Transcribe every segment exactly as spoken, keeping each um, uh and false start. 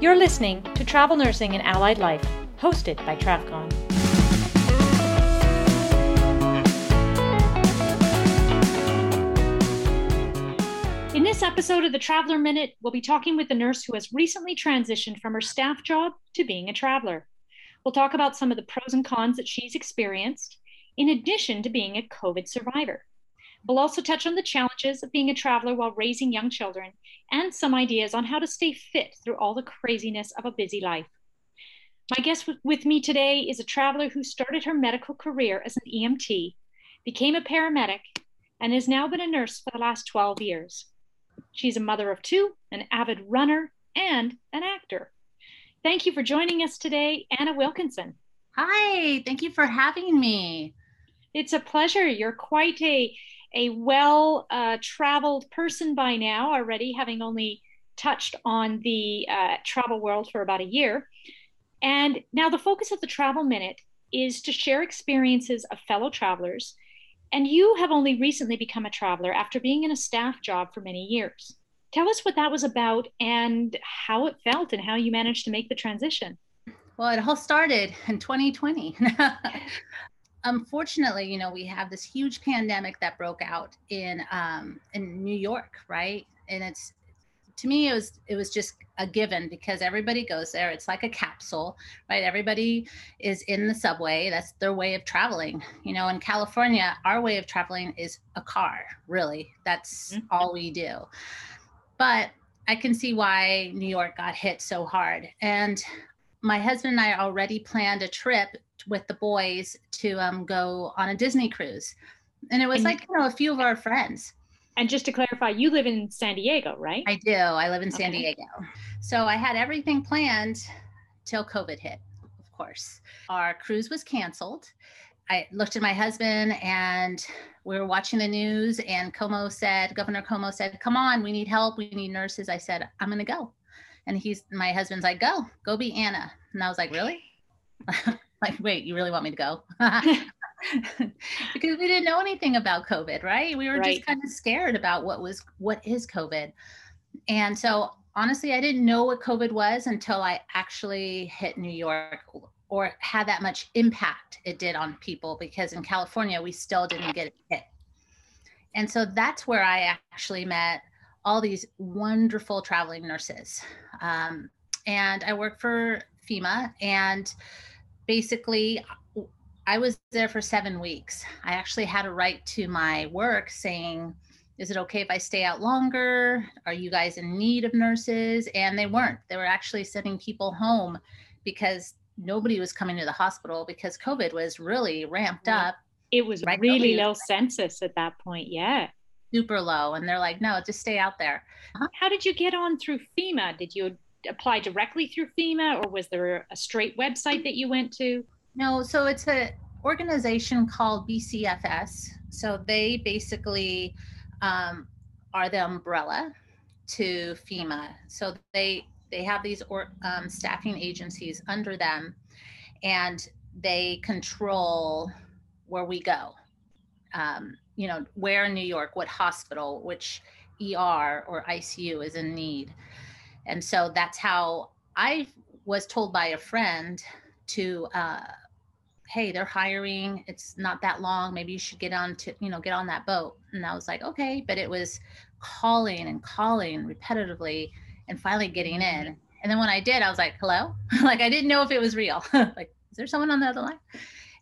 You're listening to Travel Nursing and Allied Life, hosted by TravCon. In this episode of the Traveler Minute, we'll be talking with a nurse who has recently transitioned from her staff job to being a traveler. We'll talk about some of the pros and cons that she's experienced, in addition to being a COVID survivor. We'll also touch on the challenges of being a traveler while raising young children and some ideas on how to stay fit through all the craziness of a busy life. My guest with me today is a traveler who started her medical career as an E M T, became a paramedic, and has now been a nurse for the last twelve years. She's a mother of two, an avid runner, and an actor. Thank you for joining us today, Anna Wilkinson. Hi, thank you for having me. It's a pleasure. You're quite a a well-traveled uh, person by now already, having only touched on the uh, travel world for about a year. And now the focus of the Travel Minute is to share experiences of fellow travelers. And you have only recently become a traveler after being in a staff job for many years. Tell us what that was about and how it felt and how you managed to make the transition. Well, it all started in twenty twenty. Unfortunately, you know, we have this huge pandemic that broke out in um, in New York, right? And it's, to me, it was it was just a given because everybody goes there. It's like a capsule, right? Everybody is in the subway. That's their way of traveling. You know, in California, our way of traveling is a car, really. That's mm-hmm. all we do. But I can see why New York got hit so hard. And my husband and I already planned a trip with the boys to um, go on a Disney cruise. And it was and like, you know, a few of our friends. And just to clarify, you live in San Diego, right? I do. I live in San okay. Diego. So I had everything planned till COVID hit, of course. Our cruise was canceled. I looked at my husband and we were watching the news, and Como said, Governor Como said, come on, we need help. We need nurses. I said, I'm going to go. And he's, my husband's like, go, go be Anna. And I was like, really? Like, wait, you really want me to go? Because we didn't know anything about COVID, right? We were right. just kind of scared about what was, what is COVID. And so honestly, I didn't know what COVID was until I actually hit New York, or had that much impact it did on people, because in California, we still didn't get hit. And so that's where I actually met all these wonderful traveling nurses. Um, and I work for FEMA, and basically, I was there for seven weeks. I actually had a write to my work saying, is it okay if I stay out longer? Are you guys in need of nurses? And they weren't. They were actually sending people home because nobody was coming to the hospital because COVID was really ramped up. It was right really low census at that point, yeah. Super low. And they're like, no, just stay out there. Uh-huh. How did you get on through FEMA? Did you apply directly through FEMA, or was there a straight website that you went to? No, so it's an organization called B C F S. So they basically um, are the umbrella to FEMA. So they they have these or, um, staffing agencies under them, and they control where we go. Um, you know, where in New York, what hospital, which E R or I C U is in need. And so that's how I was told by a friend to, uh, hey, they're hiring. It's not that long. Maybe you should get on to, you know, get on that boat. And I was like, okay. But it was calling and calling repetitively and finally getting in. And then when I did, I was like, hello? Like, I didn't know if it was real. Like, is there someone on the other line?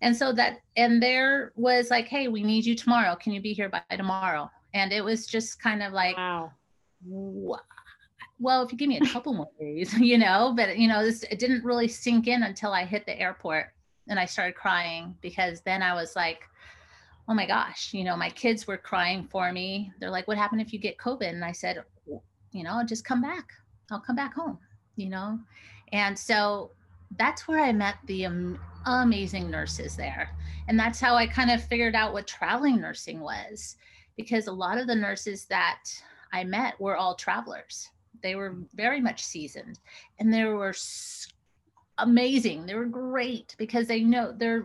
And so that, and there was like, hey, we need you tomorrow. Can you be here by tomorrow? And it was just kind of like, wow. Wh- well, if you give me a couple more days, you know, but, you know, this, it didn't really sink in until I hit the airport and I started crying, because then I was like, oh my gosh, you know, my kids were crying for me. They're like, what happened if you get COVID? And I said, you know, just come back. I'll come back home, you know? And so that's where I met the um, amazing nurses there. And that's how I kind of figured out what traveling nursing was, because a lot of the nurses that I met were all travelers. They were very much seasoned, and they were amazing. They were great because they know they're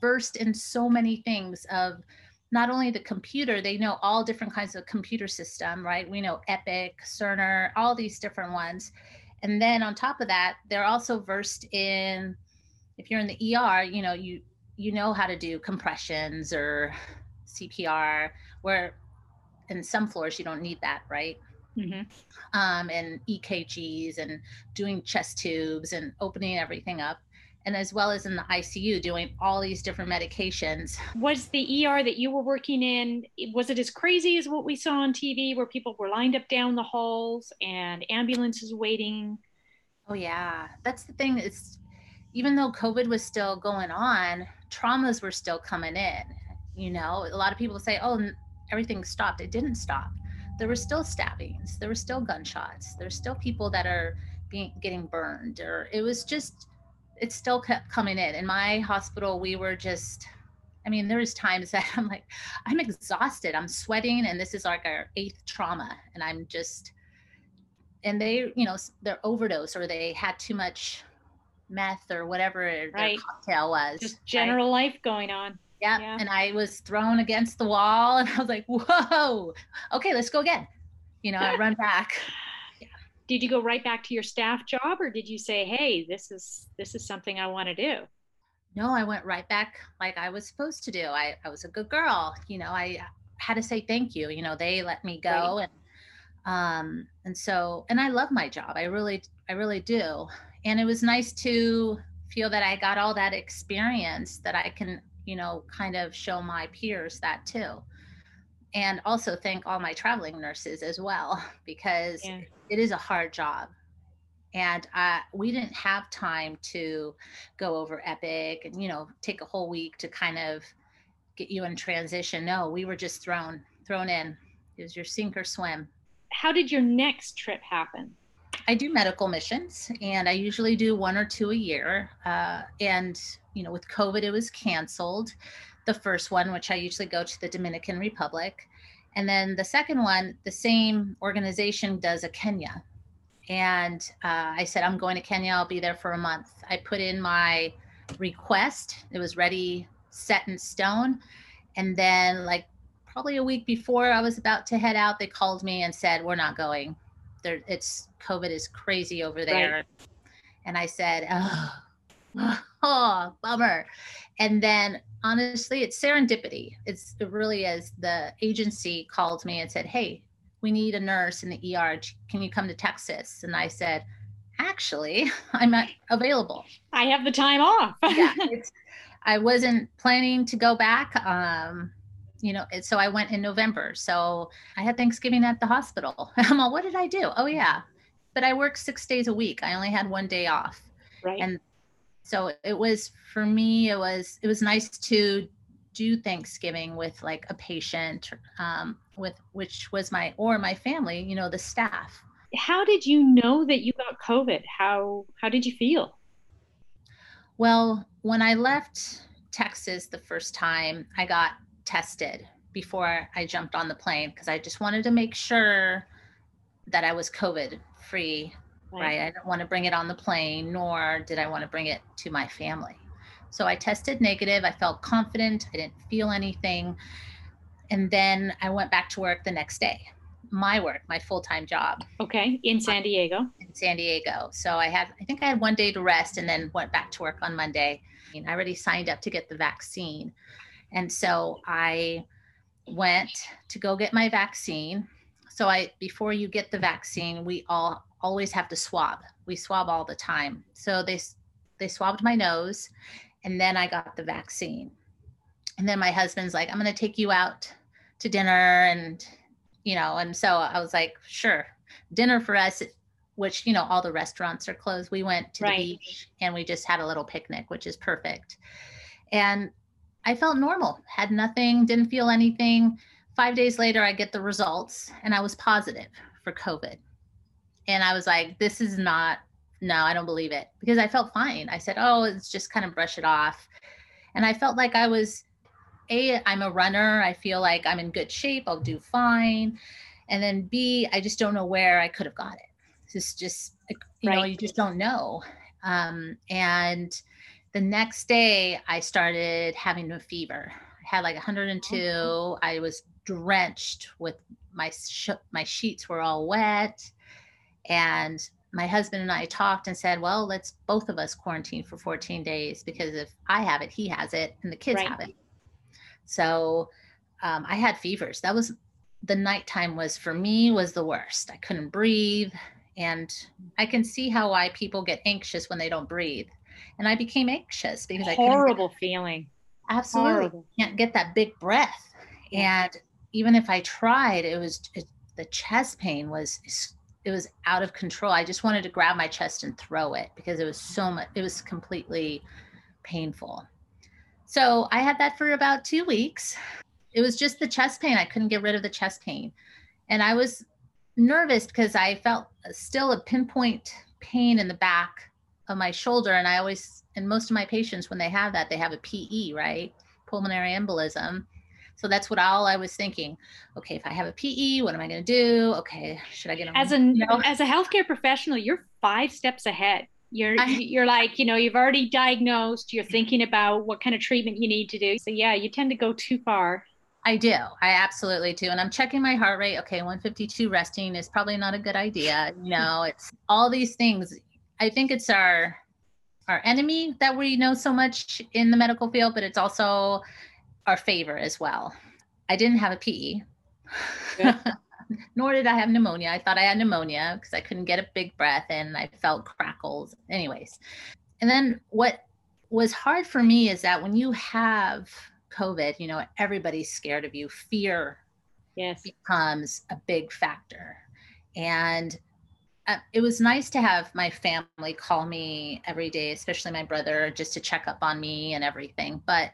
versed in so many things of not only the computer, they know all different kinds of computer system, right? We know Epic, Cerner, all these different ones. And then on top of that, they're also versed in, if you're in the E R, you know, you, you know how to do compressions or C P R, where in some floors you don't need that, right? Mm-hmm. Um, and E K Gs and doing chest tubes and opening everything up. And as well as in the I C U, doing all these different medications. Was the E R that you were working in, was it as crazy as what we saw on T V, where people were lined up down the halls and ambulances waiting? Oh, yeah. That's the thing. It's, even though COVID was still going on, traumas were still coming in. You know, a lot of people say, oh, everything stopped. It didn't stop. There were still stabbings. There were still gunshots. There's still people that are being getting burned. Or it was just... it still kept coming in. In my hospital, we were just, I mean, there was times that I'm like, I'm exhausted, I'm sweating, and this is like our eighth trauma. And I'm just, and they, you know, they're overdose or they had too much meth or whatever right. their cocktail was. Just general right? life going on. Yep. Yeah. And I was thrown against the wall and I was like, whoa, okay, let's go again. You know, I run back. Did you go right back to your staff job, or did you say, hey, this is this is something I want to do? No, I went right back like I was supposed to do. I, I was a good girl. You know, I had to say thank you. You know, they let me go. Right. And um, and so, and I love my job. I really, I really do. And it was nice to feel that I got all that experience that I can, you know, kind of show my peers that too. And also thank all my traveling nurses as well, because yeah. it is a hard job. And uh, we didn't have time to go over Epic and, you know, take a whole week to kind of get you in transition. No, we were just thrown, thrown in. It was your sink or swim. How did your next trip happen? I do medical missions, and I usually do one or two a year. Uh, and, you know, with COVID, it was canceled. The first one, which I usually go to the Dominican Republic. And then the second one, the same organization does a Kenya. And uh, I said, I'm going to Kenya. I'll be there for a month. I put in my request. It was ready, set in stone. And then like probably a week before I was about to head out, they called me and said, we're not going. There, it's COVID is crazy over there. Right. And I said, oh, oh, bummer. And then honestly, it's serendipity. It's, it really is. The agency called me and said, hey, we need a nurse in the E R. Can you come to Texas? And I said, actually, I'm not available. I have the time off. yeah, it's, I wasn't planning to go back. Um, you know, so I went in November. So I had Thanksgiving at the hospital. I'm like, what did I do? Oh, yeah. But I worked six days a week. I only had one day off. Right. And so it was, for me, it was, it was nice to do Thanksgiving with like a patient, um, with, which was my, or my family, you know, the staff. How did you know that you got COVID? How, how did you feel? Well, when I left Texas the first time, I got tested before I jumped on the plane, because I just wanted to make sure that I was COVID free. Right. I don't want to bring it on the plane, nor did I want to bring it to my family. So I tested negative. I felt confident. I didn't feel anything. And then I went back to work the next day. My work, my full-time job. Okay. In San Diego. In San Diego. So I had, I think I had one day to rest and then went back to work on Monday. I mean, I already signed up to get the vaccine. And so I went to go get my vaccine. So I, before you get the vaccine, we all always have to swab. We swab all the time. So they they swabbed my nose, and then I got the vaccine. And then my husband's like, I'm going to take you out to dinner. And, you know, and so I was like, sure. Dinner for us, which, you know, all the restaurants are closed. We went to right. the beach and we just had a little picnic, which is perfect. And I felt normal, had nothing, didn't feel anything. Five days later, I get the results and I was positive for COVID. And I was like, this is not, no, I don't believe it, because I felt fine. I said, oh, it's just kind of brush it off. And I felt like I was, A, I'm a runner. I feel like I'm in good shape. I'll do fine. And then B, I just don't know where I could have got it. It's just, you right. know, you just don't know. Um, and the next day I started having a fever. I had like one hundred two. Oh. I was drenched with my, sh- my sheets were all wet. And my husband and I talked and said, well, let's both of us quarantine for fourteen days, because if I have it, he has it, and the kids right. have it. So um, I had fevers. That was the nighttime was for me was the worst. I couldn't breathe. And I can see how why people get anxious when they don't breathe. And I became anxious because I couldn't. Horrible feeling. Absolutely. Horrible. Can't get that big breath. Yeah. And even if I tried, it was it, the chest pain was it was out of control. I just wanted to grab my chest and throw it because it was so much, it was completely painful. So I had that for about two weeks. It was just the chest pain. I couldn't get rid of the chest pain. And I was nervous because I felt still a pinpoint pain in the back of my shoulder. And I always, and most of my patients, when they have that, they have a P E, right? Pulmonary embolism. So that's what all I was thinking. Okay, if I have a P E, what am I going to do? Okay, should I get on? As a you know, as a healthcare professional, you're five steps ahead. You're I, you're like, you know, you've already diagnosed. You're thinking about what kind of treatment you need to do. So yeah, you tend to go too far. I do. I absolutely do. And I'm checking my heart rate. Okay, one fifty-two resting is probably not a good idea. You know, it's all these things. I think it's our our enemy that we know so much in the medical field, but it's also our favor as well. I didn't have a P E, nor did I have pneumonia. I thought I had pneumonia because I couldn't get a big breath and I felt crackles anyways. And then what was hard for me is that when you have COVID, you know, everybody's scared of you. Fear yes. becomes a big factor. And uh, it was nice to have my family call me every day, especially my brother, just to check up on me and everything. But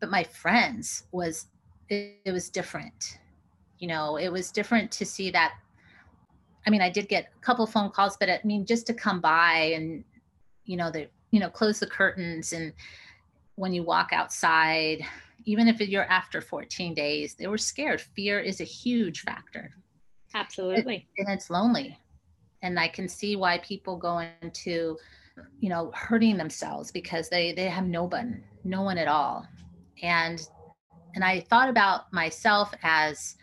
But my friends was, it, it was different. You know, it was different to see that. I mean, I did get a couple of phone calls, but I mean, just to come by and, you know, the, you know, close the curtains. And when you walk outside, even if you're after fourteen days, they were scared. Fear is a huge factor. Absolutely. It, and it's lonely. And I can see why people go into, you know, hurting themselves because they, they have no one, no one at all. And and I thought about myself as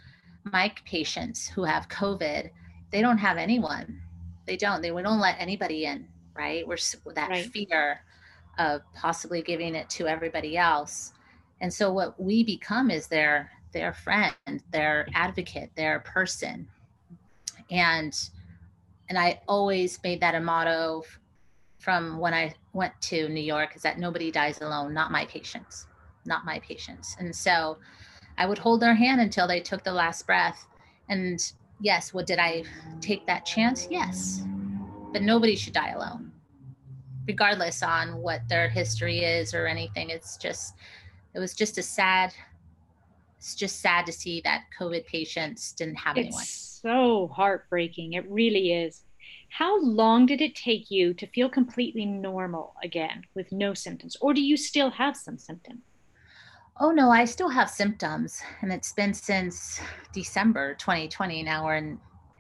my patients who have COVID, they don't have anyone. They don't. They we don't let anybody in, right? We're that right. fear of possibly giving it to everybody else. And so what we become is their their friend, their advocate, their person. And and I always made that a motto from when I went to New York, is that nobody dies alone, not my patients. not my patients. And so I would hold their hand until they took the last breath. And yes, what did I take that chance? Yes, but nobody should die alone, regardless on what their history is or anything. It's just, it was just a sad, it's just sad to see that COVID patients didn't have anyone. It's so heartbreaking. It really is. How long did it take you to feel completely normal again with no symptoms? Or do you still have some symptoms? Oh, no, I still have symptoms. And it's been since December twenty twenty. Now we're in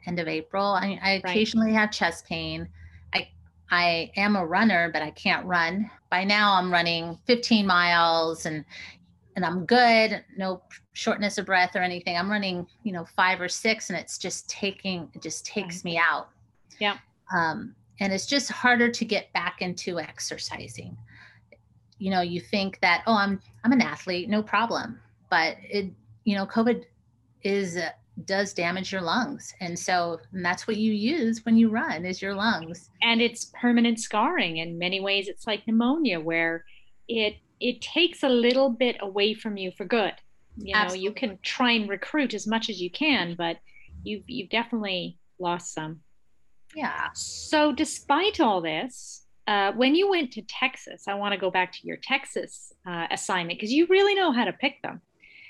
end of April. I, I right. occasionally have chest pain. I I am a runner, but I can't run. By now I'm running fifteen miles and and I'm good. No shortness of breath or anything. I'm running, you know, five or six, and it's just taking, it just takes right. me out. Yeah. Um, and it's just harder to get back into exercising. You know, you think that, oh, I'm, I'm an athlete, no problem. But it, you know, COVID is, uh, does damage your lungs. And so and that's what you use when you run is your lungs. And it's permanent scarring. In many ways, it's like pneumonia where it, it takes a little bit away from you for good. You know, Absolutely. You can try and recruit as much as you can, but you've, you've definitely lost some. Yeah. So despite all this, Uh, when you went to Texas, I want to go back to your Texas uh, assignment because you really know how to pick them.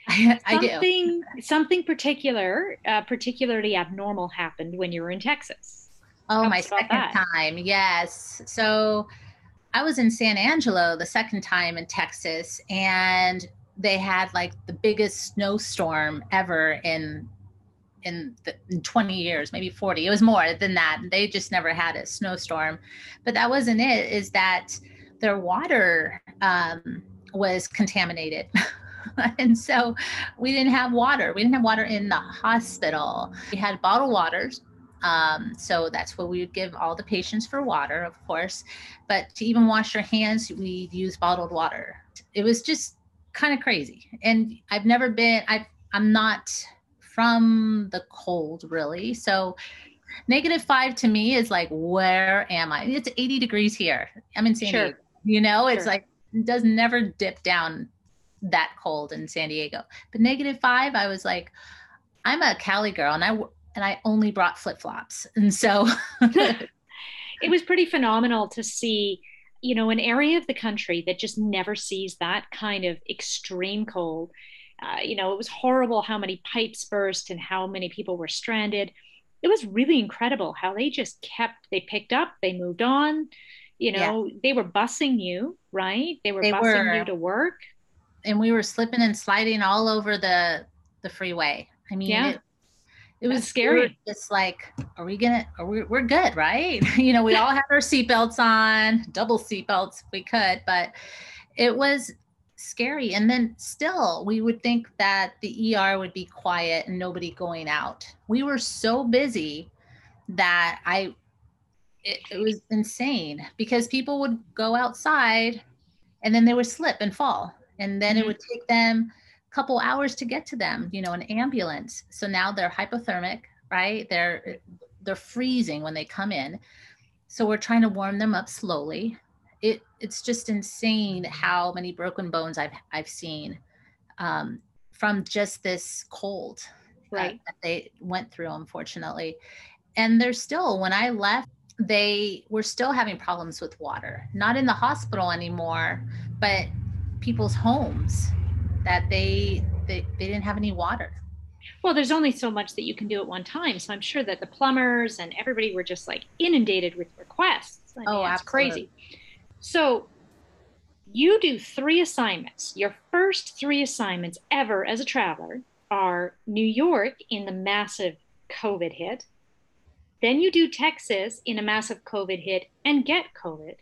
I, I something, do. Something particular, uh, particularly abnormal happened when you were in Texas. Oh, Tell my second that. time. Yes. So I was in San Angelo the second time in Texas, and they had like the biggest snowstorm ever in In, the, in twenty years, maybe forty. It was more than that. They just never had a snowstorm. But that wasn't it, is that their water um, was contaminated. And so we didn't have water. We didn't have water in the hospital. We had bottled waters Um, so that's what we would give all the patients for water, of course. But to even wash your hands, we'd use bottled water. It was just kind of crazy. And I've never been, I've, I'm not from the cold, really. So negative five to me is like, where am I? It's eighty degrees here. I'm in San sure. Diego. You know, it's sure. like, it does never dip down that cold in San Diego. But negative five, I was like, I'm a Cali girl, and I and I only brought flip-flops. And so it was pretty phenomenal to see, you know, an area of the country that just never sees that kind of extreme cold. Uh, you know, it was horrible how many pipes burst and how many people were stranded. It was really incredible how they just kept, they picked up, they moved on, you know, yeah. they were bussing you, right? They were they busing were, you to work. And we were slipping and sliding all over the the freeway. I mean, yeah. it, it was scary. It's like, are we gonna, are we, we're good, right? You know, we all had our seatbelts on, double seatbelts if we could, but it was scary. And then still we would think that the E R would be quiet and nobody going out. We were so busy that I, it, it was insane, because people would go outside and then they would slip and fall. And then mm-hmm. it would take them couple hours to get to them, you know, an ambulance. So now they're hypothermic, right? They're they're freezing when they come in. So we're trying to warm them up slowly. It it's just insane how many broken bones I've I've seen um, from just this cold, right? That, that they went through, unfortunately. And they're still, when I left, they were still having problems with water. Not in the hospital anymore, but people's homes. that they, they they didn't have any water. Well, there's only so much that you can do at one time. So I'm sure that the plumbers and everybody were just like inundated with requests. I mean, oh, that's crazy. So you do three assignments. Your first three assignments ever as a traveler are New York in the massive COVID hit. Then you do Texas in a massive COVID hit and get COVID.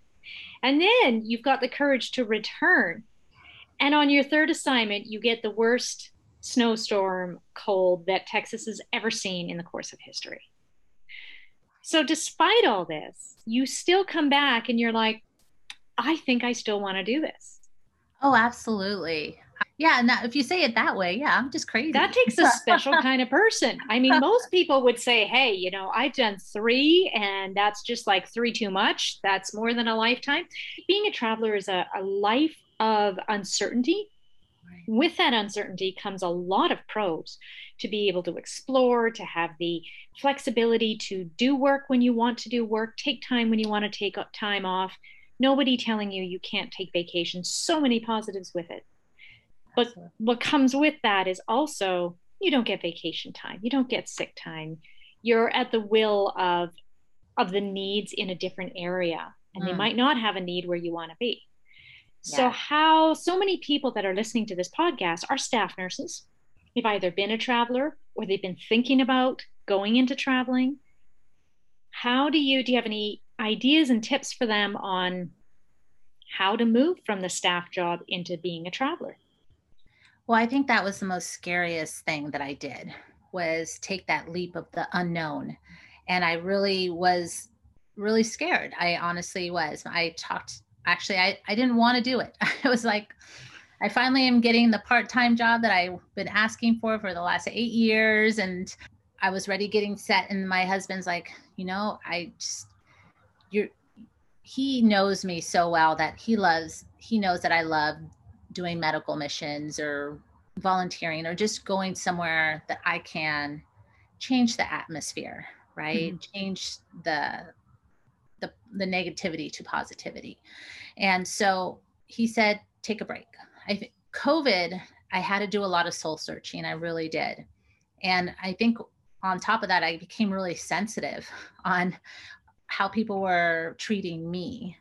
And then you've got the courage to return. And on your third assignment, you get the worst snowstorm cold that Texas has ever seen in the course of history. So despite all this, you still come back and you're like, I think I still want to do this. Oh, absolutely. Yeah. Now, if you say it that way, yeah, I'm just crazy. That takes a special kind of person. I mean, most people would say, hey, you know, I've done three and that's just like three too much. That's more than a lifetime. Being a traveler is a, a life of uncertainty. Right. With that uncertainty comes a lot of pros, to be able to explore, to have the flexibility to do work when you want to do work, take time when you want to take time off, nobody telling you you can't take vacations. So many positives with it. But Absolutely. What comes with that is also you don't get vacation time, you don't get sick time, you're at the will of of the needs in a different area, and mm. they might not have a need where you want to be. So yeah. how so many people that are listening to this podcast are staff nurses. They've either been a traveler or they've been thinking about going into traveling. How do you, do you have any ideas and tips for them on how to move from the staff job into being a traveler? Well, I think that was the most scariest thing that I did, was take that leap of the unknown. And I really was really scared. I honestly was. I talked Actually, I, I didn't want to do it. I was like, I finally am getting the part-time job that I've been asking for for the last eight years. And I was ready getting set. And my husband's like, you know, I just, you're, he knows me so well that he loves, he knows that I love doing medical missions or volunteering or just going somewhere that I can change the atmosphere, right? Mm-hmm. Change the The, the negativity to positivity. And so he said, take a break. I think COVID, I had to do a lot of soul searching. I really did. And I think on top of that, I became really sensitive on how people were treating me,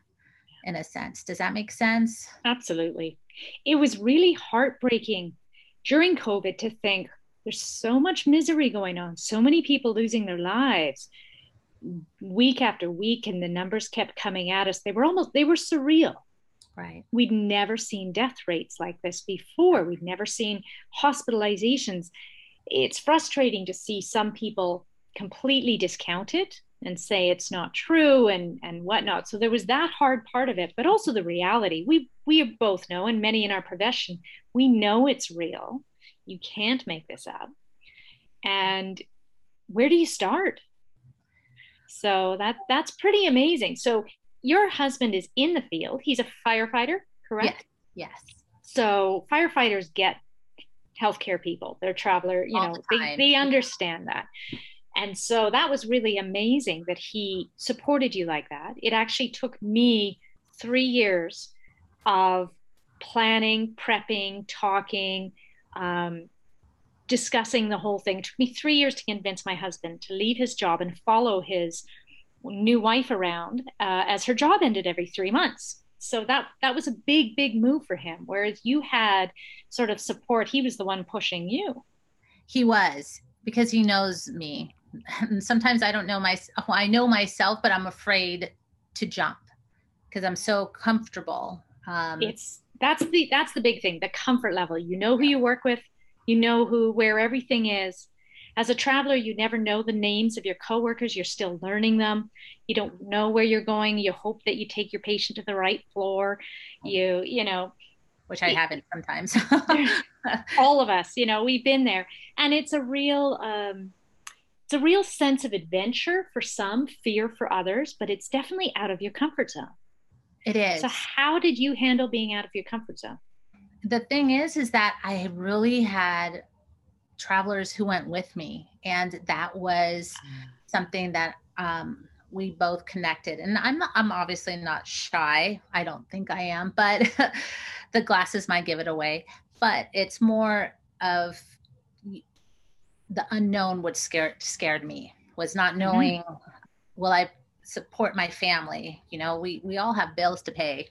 in a sense. Does that make sense? Absolutely. It was really heartbreaking during COVID to think there's so much misery going on, so many people losing their lives week after week, and the numbers kept coming at us. They were almost, they were surreal, right? We'd never seen death rates like this before. We'd never seen hospitalizations. It's frustrating to see some people completely discount it and say it's not true and, and whatnot. So there was that hard part of it, but also the reality. We we both know, and many in our profession, we know it's real. You can't make this up. And where do you start? So that that's pretty amazing. So your husband is in the field. He's a firefighter, correct? Yes. Yes. So firefighters get healthcare people. They're traveler, you know, they, they understand that. And so that was really amazing that he supported you like that. It actually took me three years of planning, prepping, talking, um, discussing the whole thing. It took me three years to convince my husband to leave his job and follow his new wife around uh, as her job ended every three months. So that that was a big, big move for him. Whereas you had sort of support. He was the one pushing you. He was, because he knows me. Sometimes I don't know my, I know myself, but I'm afraid to jump because I'm so comfortable. Um, it's that's the that's the big thing, the comfort level. You know who you work with, you know who where everything is. As a traveler, you never know the names of your coworkers. You're still learning them. You don't know where you're going. You hope that you take your patient to the right floor. You, you know, which I it, haven't sometimes. All of us, you know, we've been there, and it's a real, um, it's a real sense of adventure for some, fear for others, but it's definitely out of your comfort zone. It is. So how did you handle being out of your comfort zone? The thing is, is that I really had travelers who went with me. And that was something that um, we both connected. And I'm not, I'm obviously not shy. I don't think I am, but the glasses might give it away. But it's more of the unknown, what scared, scared me was not knowing, mm-hmm. will I support my family? You know, we, we all have bills to pay.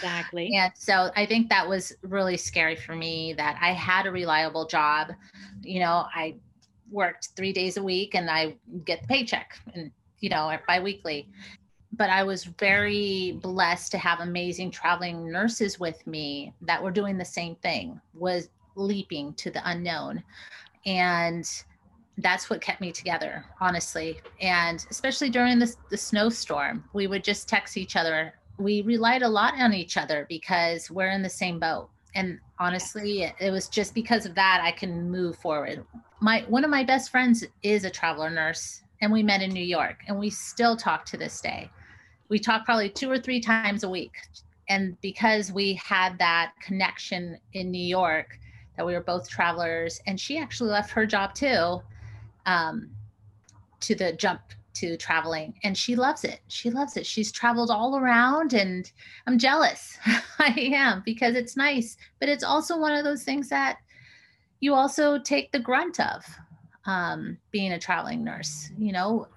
Exactly. And so I think that was really scary for me, that I had a reliable job. You know, I worked three days a week and I get the paycheck, and, you know, biweekly. But I was very blessed to have amazing traveling nurses with me that were doing the same thing, was leaping to the unknown. And that's what kept me together, honestly. And especially during the, the snowstorm, we would just text each other. We relied a lot on each other because we're in the same boat. And honestly, it was just because of that I can move forward. My one of my best friends is a traveler nurse, and we met in New York, and we still talk to this day. We talk probably two or three times a week. And because we had that connection in New York, that we were both travelers, and she actually left her job too, um, to the jump to traveling, and she loves it. She loves it. She's traveled all around, and I'm jealous. I am, because it's nice, but it's also one of those things that you also take the grunt of, um, being a traveling nurse. You know,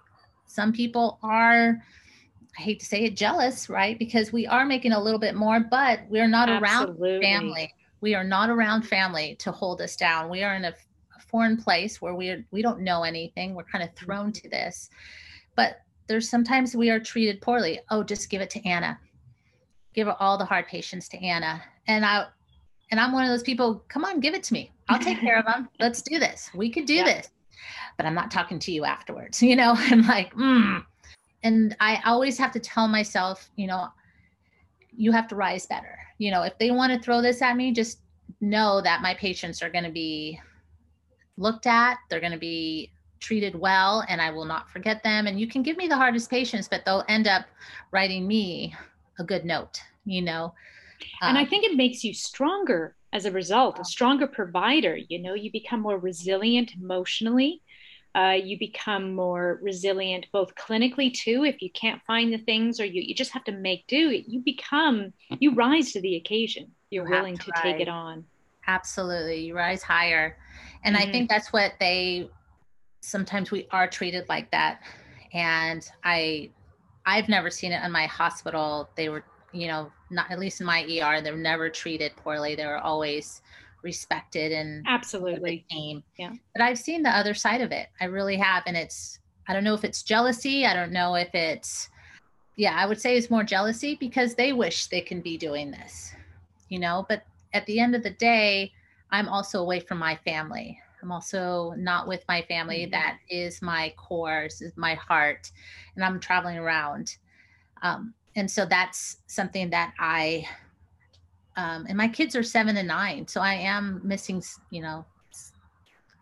some people are, I hate to say it, jealous, right? Because we are making a little bit more, but we're not Absolutely. Around family. We are not around family to hold us down. We are in a foreign place where we we don't know anything. We're kind of thrown to this. But there's sometimes we are treated poorly. Oh, just give it to Anna. Give all the hard patients to Anna. And I, and I'm one of those people, come on, give it to me. I'll take care of them. Let's do this. We could do yeah. this. But I'm not talking to you afterwards. You know, I'm like, mm. And I always have to tell myself, you know, you have to rise better. You know, if they want to throw this at me, just know that my patients are going to be looked at, they're going to be treated well, and I will not forget them. And you can give me the hardest patients, but they'll end up writing me a good note, you know? Um, and I think it makes you stronger as a result, a stronger provider. You know, you become more resilient emotionally. Uh, you become more resilient, both clinically too, if you can't find the things, or you, you just have to make do. You become, you rise to the occasion. You're you willing to, to take it on. Absolutely. You rise higher. And mm-hmm. I think that's what they, sometimes we are treated like that. And I, I've never seen it in my hospital. They were, you know, not, at least in my E R, they were never treated poorly. They were always respected and absolutely. Yeah. But I've seen the other side of it. I really have. And it's, I don't know if it's jealousy. I don't know if it's, yeah, I would say it's more jealousy, because they wish they can be doing this, you know, but at the end of the day, I'm also away from my family. I'm also not with my family. Mm-hmm. That is my core, is my heart, and I'm traveling around. Um, and so that's something that I, um, and my kids are seven and nine. So I am missing, you know,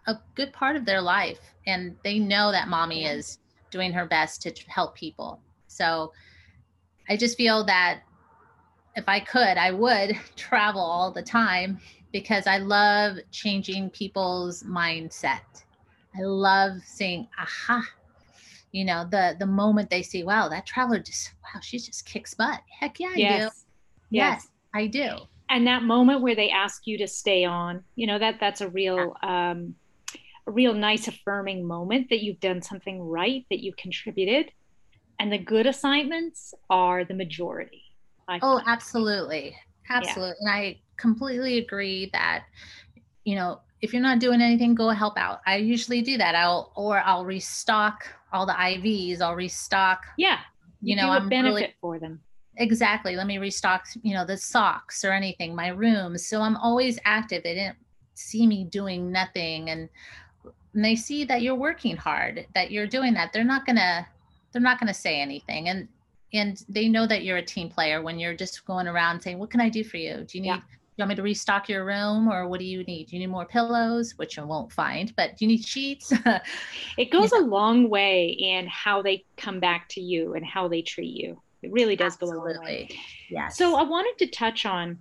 a good part of their life. And they know that mommy is doing her best to help people. So I just feel that if I could, I would travel all the time because I love changing people's mindset. I love saying, aha, you know, the, the moment they see, wow, that traveler just, wow, she just kicks butt. Heck yeah, I yes. do. Yes. yes, I do. And that moment where they ask you to stay on, you know, that that's a real, yeah. um, a real nice affirming moment that you've done something right, that you contributed. And the good assignments are the majority. I oh, find. absolutely. Absolutely. Yeah. And I completely agree that, you know, if you're not doing anything, go help out. I usually do that. I'll, or I'll restock all the I Vs. I'll restock. Yeah. You, you know, I'm benefit really, for them. Exactly. Let me restock, you know, the socks or anything, my room. So I'm always active. They didn't see me doing nothing. And, and they see that you're working hard, that you're doing that. They're not going to, they're not going to say anything. And, and they know that you're a team player when you're just going around saying, what can I do for you? Do you need, yeah. you want me to restock your room, or what do you need? Do you need more pillows, which you won't find, but do you need sheets? It goes you know. a long way in how they come back to you and how they treat you. It really does Absolutely. go a long way. Yes. So I wanted to touch on,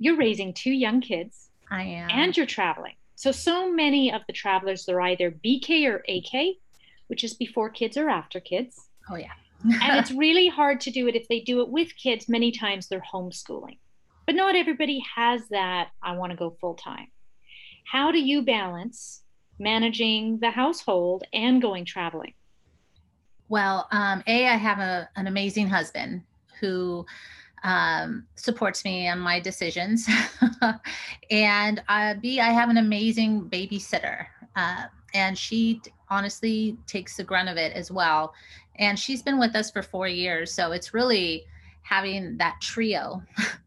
you're raising two young kids. I am. And you're traveling. So, so many of the travelers, they're either B K or A K, which is before kids or after kids. Oh, yeah. And it's really hard to do it. If they do it with kids, many times they're homeschooling. But not everybody has that, I want to go full time. How do you balance managing the household and going traveling? Well, um, A, I have a, an amazing husband who um, supports me on my decisions. And uh, B, I have an amazing babysitter. Uh, and she honestly takes the grunt of it as well. And she's been with us for four years. So it's really having that trio,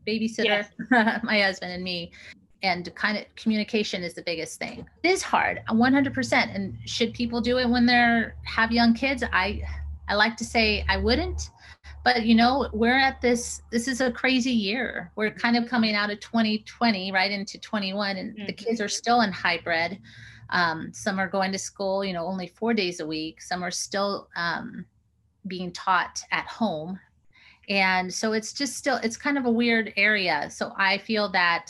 babysitter, yes. my husband and me, and kind of communication is the biggest thing. It is hard, one hundred percent. And should people do it when they're have young kids? I, I like to say I wouldn't, but you know, we're at this, this is a crazy year. We're kind of coming out of twenty twenty right into twenty-one, and mm-hmm. the kids are still in hybrid. Um, some are going to school, you know, only four days a week. Some are still um, being taught at home. And so it's just still, it's kind of a weird area. So I feel that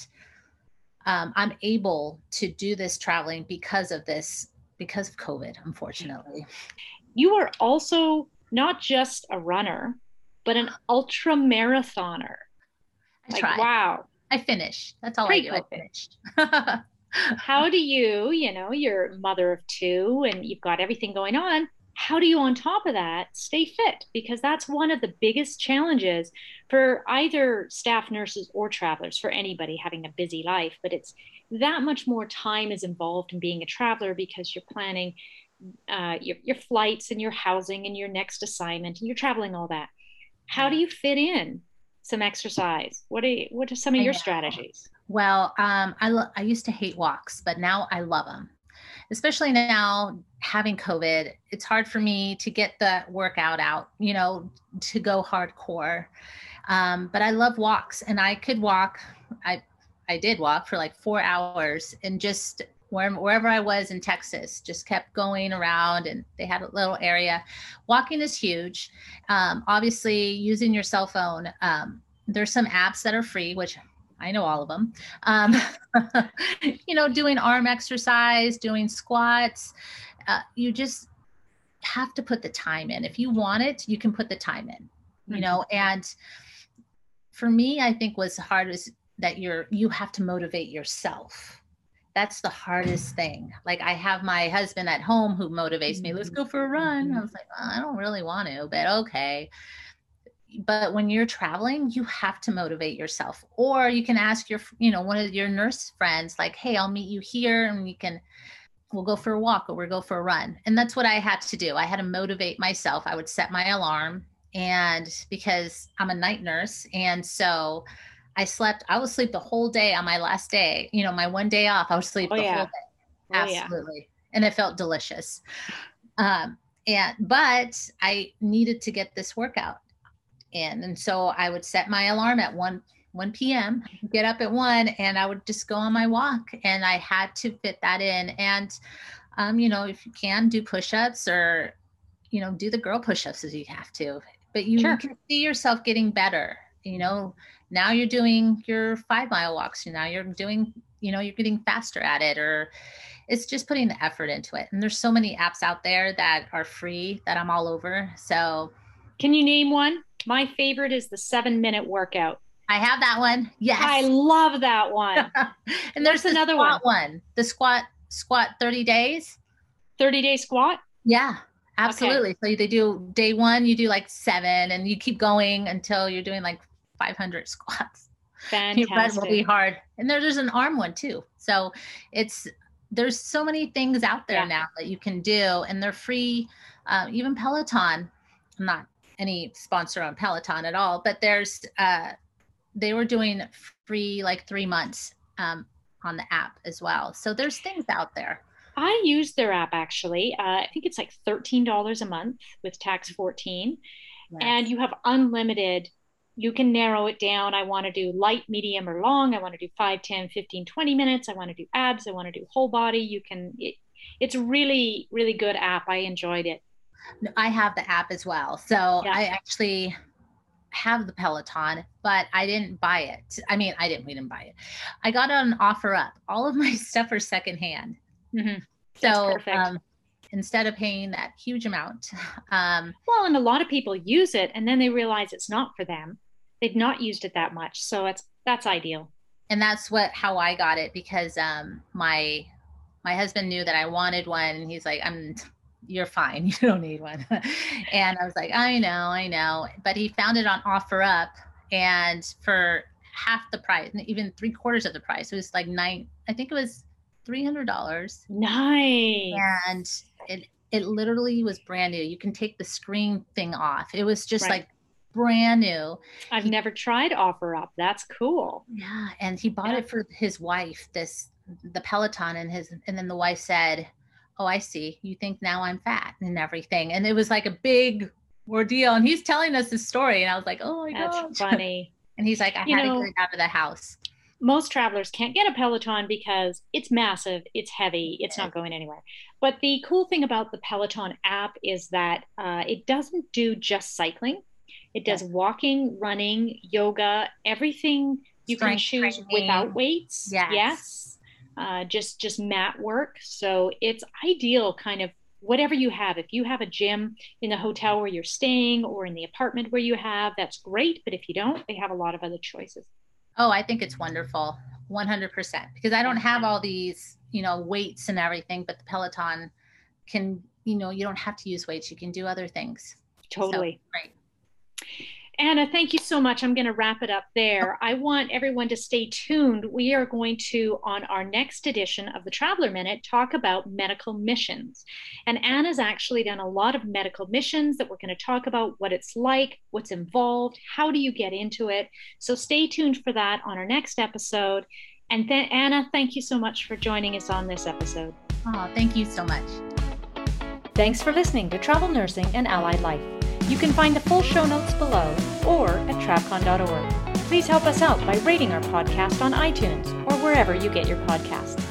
um, I'm able to do this traveling because of this, because of COVID, unfortunately. You are also not just a runner, but an ultra marathoner. I like, tried. Wow. I finish. That's all Pretty I do. I finished. How do you, you know, you're mother of two and you've got everything going on. How do you, on top of that, stay fit? Because that's one of the biggest challenges for either staff nurses or travelers, for anybody having a busy life. But it's that much more time is involved in being a traveler because you're planning uh, your, your flights and your housing and your next assignment, and you're traveling all that. How do you fit in some exercise? What are you, what are some of your strategies? Well, um, I, lo- I used to hate walks, but now I love them. Especially now having COVID, it's hard for me to get the workout out, you know, to go hardcore. Um, but I love walks, and I could walk. I, I did walk for like four hours and just where, wherever I was in Texas, just kept going around, and they had a little area. Walking is huge. Um, obviously using your cell phone. Um, there's some apps that are free, which I know all of them, um, you know, doing arm exercise, doing squats. Uh, you just have to put the time in. If you want it, you can put the time in, you mm-hmm. know, and for me, I think what's hard is that you're, you have to motivate yourself. That's the hardest thing. Like I have my husband at home who motivates mm-hmm. me. Let's go for a run. Mm-hmm. I was like, oh, I don't really want to, but okay. But when you're traveling, you have to motivate yourself, or you can ask your, you know, one of your nurse friends, like, hey, I'll meet you here, and we can, we'll go for a walk, or we'll go for a run. And that's what I had to do. I had to motivate myself. I would set my alarm, and because I'm a night nurse. And so I slept, I would sleep the whole day on my last day, you know, my one day off, I would sleep oh, the yeah. whole day. Absolutely. Yeah. And it felt delicious. Um, and, but I needed to get this workout in. And so I would set my alarm at one, one p m, get up at one, and I would just go on my walk, and I had to fit that in. And, um, you know, if you can do push-ups, or, you know, do the girl push-ups as you have to, but you, sure. you can see yourself getting better. You know, now you're doing your five mile walks, now you're doing, you know, you're getting faster at it, or it's just putting the effort into it. And there's so many apps out there that are free that I'm all over. So can you name one? My favorite is the seven minute workout. I have that one. Yes. I love that one. And there's What's another squat one? one, the squat, squat thirty days, thirty day squat. Yeah. Absolutely. Okay. So they do day one, you do like seven, and you keep going until you're doing like five hundred squats. Fantastic. Your butt will be hard. And there, there's an arm one too. So it's, there's so many things out there yeah. now that you can do, and they're free. Uh, even Peloton, I'm not any sponsor on Peloton at all, but there's, uh, they were doing free like three months um, on the app as well. So there's things out there. I use their app actually. Uh, I think it's like thirteen dollars a month with tax fourteen. Nice. And you have unlimited, you can narrow it down. I want to do light, medium, or long. I want to do five, ten, fifteen, twenty minutes. I want to do abs. I want to do whole body. You can, it, it's really, really good app. I enjoyed it. I have the app as well. So yeah. I actually have the Peloton, but I didn't buy it. I mean, I didn't, we didn't buy it. I got it on OfferUp. All of my stuff are secondhand. Mm-hmm. So um, instead of paying that huge amount, um, well, and a lot of people use it and then they realize it's not for them. They've not used it that much. So it's, that's ideal. And that's what, how I got it, because um, my, my husband knew that I wanted one. He's like, I'm, you're fine. You don't need one. And I was like, I know, I know. But he found it on OfferUp, and for half the price, even three quarters of the price, it was like nine, I think it was three hundred dollars. Nice. And it it literally was brand new. You can take the screen thing off. It was just right. like brand new. I've he, never tried OfferUp. That's cool. Yeah. And he bought yeah. it for his wife, this the Peloton, and his and then the wife said, oh, I see. You think now I'm fat and everything. And it was like a big ordeal. And he's telling us his story. And I was like, oh my god. That's gosh. funny. And he's like, I you had know, to get out of the house. Most travelers can't get a Peloton because it's massive, it's heavy, it's not going anywhere. But the cool thing about the Peloton app is that uh, it doesn't do just cycling. It does walking, running, yoga, everything you Strength can choose training. Without weights. Yes. yes. Uh, just, just mat work. So it's ideal, kind of whatever you have. If you have a gym in the hotel where you're staying or in the apartment where you have, that's great. But if you don't, they have a lot of other choices. Oh, I think it's wonderful. one hundred percent, because I don't have all these, you know, weights and everything, but the Peloton can, you know, you don't have to use weights. You can do other things. Totally. So, right. Anna, thank you so much. I'm going to wrap it up there. I want everyone to stay tuned. We are going to, on our next edition of the Traveler Minute, talk about medical missions. And Anna's actually done a lot of medical missions that we're going to talk about what it's like, what's involved, how do you get into it. So stay tuned for that on our next episode. And then Anna, thank you so much for joining us on this episode. Oh, thank you so much. Thanks for listening to Travel Nursing and Allied Life. You can find the full show notes below or at travcon dot org. Please help us out by rating our podcast on iTunes or wherever you get your podcasts.